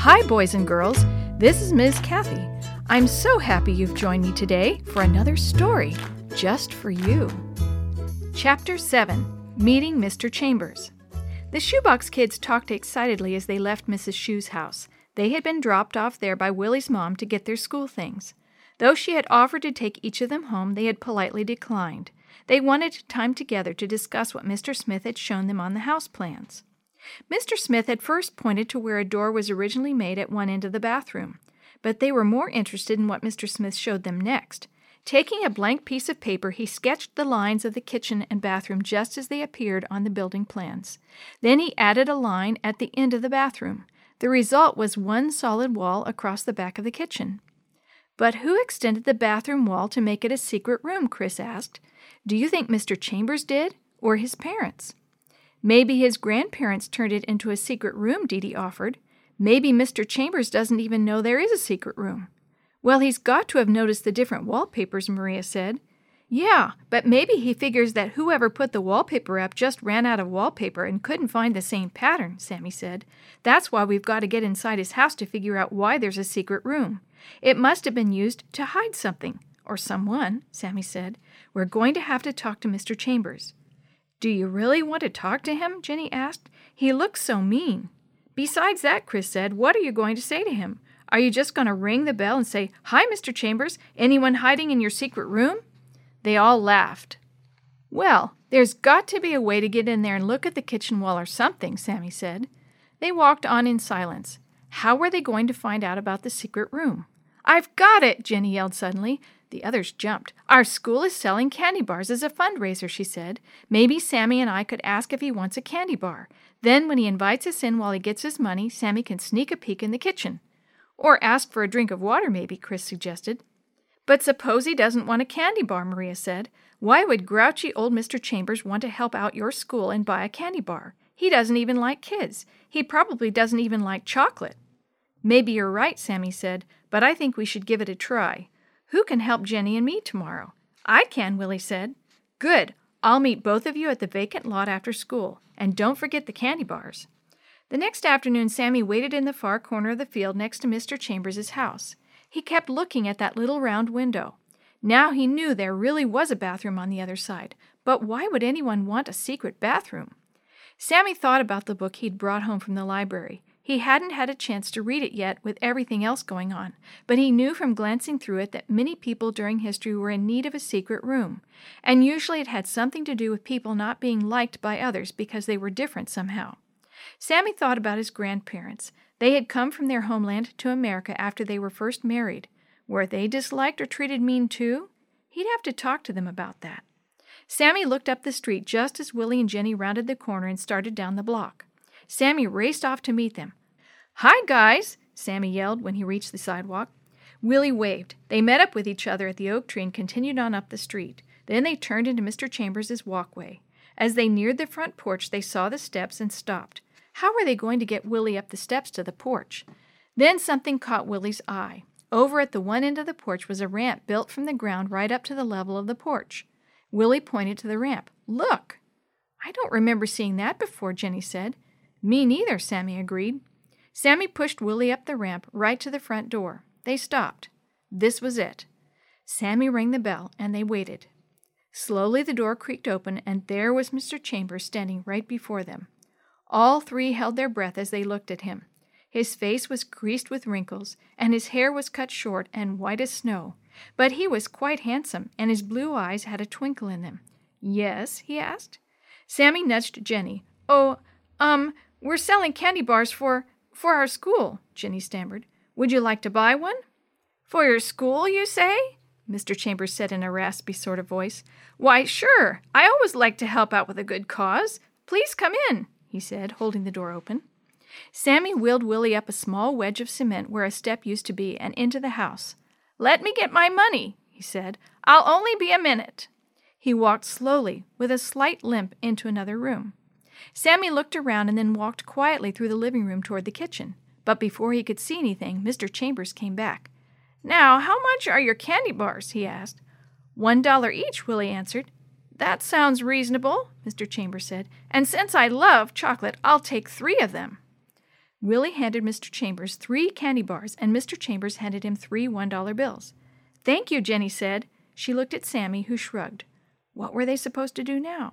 Hi, boys and girls. This is Ms. Kathy. I'm so happy you've joined me today for another story just for you. Chapter 7, Meeting Mr. Chambers. The Shoebox Kids talked excitedly as they left Mrs. Shoe's house. They had been dropped off there by Willie's mom to get their school things. Though she had offered to take each of them home, they had politely declined. They wanted time together to discuss what Mr. Smith had shown them on the house plans. Mr. Smith had first pointed to where a door was originally made at one end of the bathroom, but they were more interested in what Mr. Smith showed them next. Taking a blank piece of paper, he sketched the lines of the kitchen and bathroom just as they appeared on the building plans. Then he added a line at the end of the bathroom. The result was one solid wall across the back of the kitchen. But who extended the bathroom wall to make it a secret room, Chris asked. Do you think Mr. Chambers did, or his parents? Maybe his grandparents turned it into a secret room, Dee Dee offered. Maybe Mr. Chambers doesn't even know there is a secret room. Well, he's got to have noticed the different wallpapers, Maria said. Yeah, but maybe he figures that whoever put the wallpaper up just ran out of wallpaper and couldn't find the same pattern, Sammy said. That's why we've got to get inside his house to figure out why there's a secret room. It must have been used to hide something, or someone, Sammy said. We're going to have to talk to Mr. Chambers. Do you really want to talk to him? Jenny asked. He looks so mean. Besides that, Chris said, what are you going to say to him? Are you just going to ring the bell and say, Hi, Mr. Chambers, anyone hiding in your secret room? They all laughed. Well, there's got to be a way to get in there and look at the kitchen wall or something, Sammy said. They walked on in silence. How were they going to find out about the secret room? I've got it, Jenny yelled suddenly. The others jumped. Our school is selling candy bars as a fundraiser, she said. Maybe Sammy and I could ask if he wants a candy bar. Then when he invites us in while he gets his money, Sammy can sneak a peek in the kitchen. Or ask for a drink of water, maybe, Chris suggested. But suppose he doesn't want a candy bar, Maria said. Why would grouchy old Mr. Chambers want to help out your school and buy a candy bar? He doesn't even like kids. He probably doesn't even like chocolate. Maybe you're right, Sammy said, but I think we should give it a try. Who can help Jenny and me tomorrow? I can, Willie said. Good. I'll meet both of you at the vacant lot after school. And don't forget the candy bars. The next afternoon, Sammy waited in the far corner of the field next to Mr. Chambers' house. He kept looking at that little round window. Now he knew there really was a bathroom on the other side. But why would anyone want a secret bathroom? Sammy thought about the book he'd brought home from the library. He hadn't had a chance to read it yet with everything else going on, but he knew from glancing through it that many people during history were in need of a secret room, and usually it had something to do with people not being liked by others because they were different somehow. Sammy thought about his grandparents. They had come from their homeland to America after they were first married. Were they disliked or treated mean too? He'd have to talk to them about that. Sammy looked up the street just as Willie and Jenny rounded the corner and started down the block. Sammy raced off to meet them. "Hi, guys!" Sammy yelled when he reached the sidewalk. Willie waved. They met up with each other at the oak tree and continued on up the street. Then they turned into Mr. Chambers' walkway. As they neared the front porch, they saw the steps and stopped. How were they going to get Willie up the steps to the porch? Then something caught Willie's eye. Over at the one end of the porch was a ramp built from the ground right up to the level of the porch. Willie pointed to the ramp. "Look!" "I don't remember seeing that before," Jenny said. "Me neither," Sammy agreed. Sammy pushed Willie up the ramp right to the front door. They stopped. This was it. Sammy rang the bell, and they waited. Slowly the door creaked open, and there was Mr. Chambers standing right before them. All three held their breath as they looked at him. His face was creased with wrinkles, and his hair was cut short and white as snow. But he was quite handsome, and his blue eyes had a twinkle in them. "Yes?" he asked. Sammy nudged Jenny. "Oh, we're selling candy bars for our school," Jenny stammered. "Would you like to buy one?" "For your school, you say?" Mr. Chambers said in a raspy sort of voice. "Why, sure. I always like to help out with a good cause. Please come in," he said, holding the door open. Sammy wheeled Willie up a small wedge of cement where a step used to be and into the house. "Let me get my money," he said. "I'll only be a minute." He walked slowly, with a slight limp, into another room. Sammy looked around and then walked quietly through the living room toward the kitchen. But before he could see anything, Mr. Chambers came back. "Now, how much are your candy bars?" he asked. $1 each, Willie answered. "That sounds reasonable," Mr. Chambers said. "And since I love chocolate, I'll take 3 of them." Willie handed Mr. Chambers 3 candy bars, and Mr. Chambers handed him 3 $1 bills. "Thank you," Jenny said. She looked at Sammy, who shrugged. What were they supposed to do now?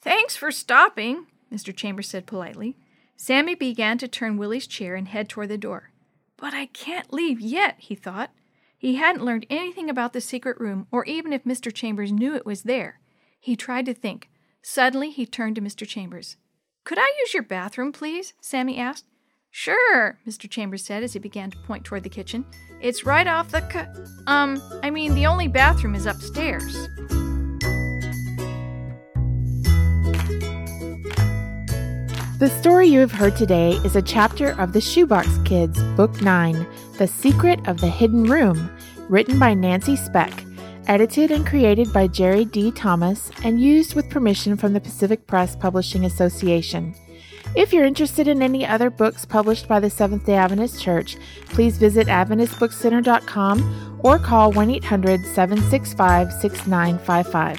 "Thanks for stopping," Mr. Chambers said politely. Sammy began to turn Willie's chair and head toward the door. "But I can't leave yet," he thought. He hadn't learned anything about the secret room, or even if Mr. Chambers knew it was there. He tried to think. Suddenly, he turned to Mr. Chambers. "Could I use your bathroom, please?" Sammy asked. "Sure," Mr. Chambers said as he began to point toward the kitchen. "It's right off the the only bathroom is upstairs." The story you have heard today is a chapter of The Shoebox Kids, Book 9, The Secret of the Hidden Room, written by Nancy Speck, edited and created by Jerry D. Thomas, and used with permission from the Pacific Press Publishing Association. If you're interested in any other books published by the Seventh-day Adventist Church, please visit AdventistBookCenter.com or call 1-800-765-6955.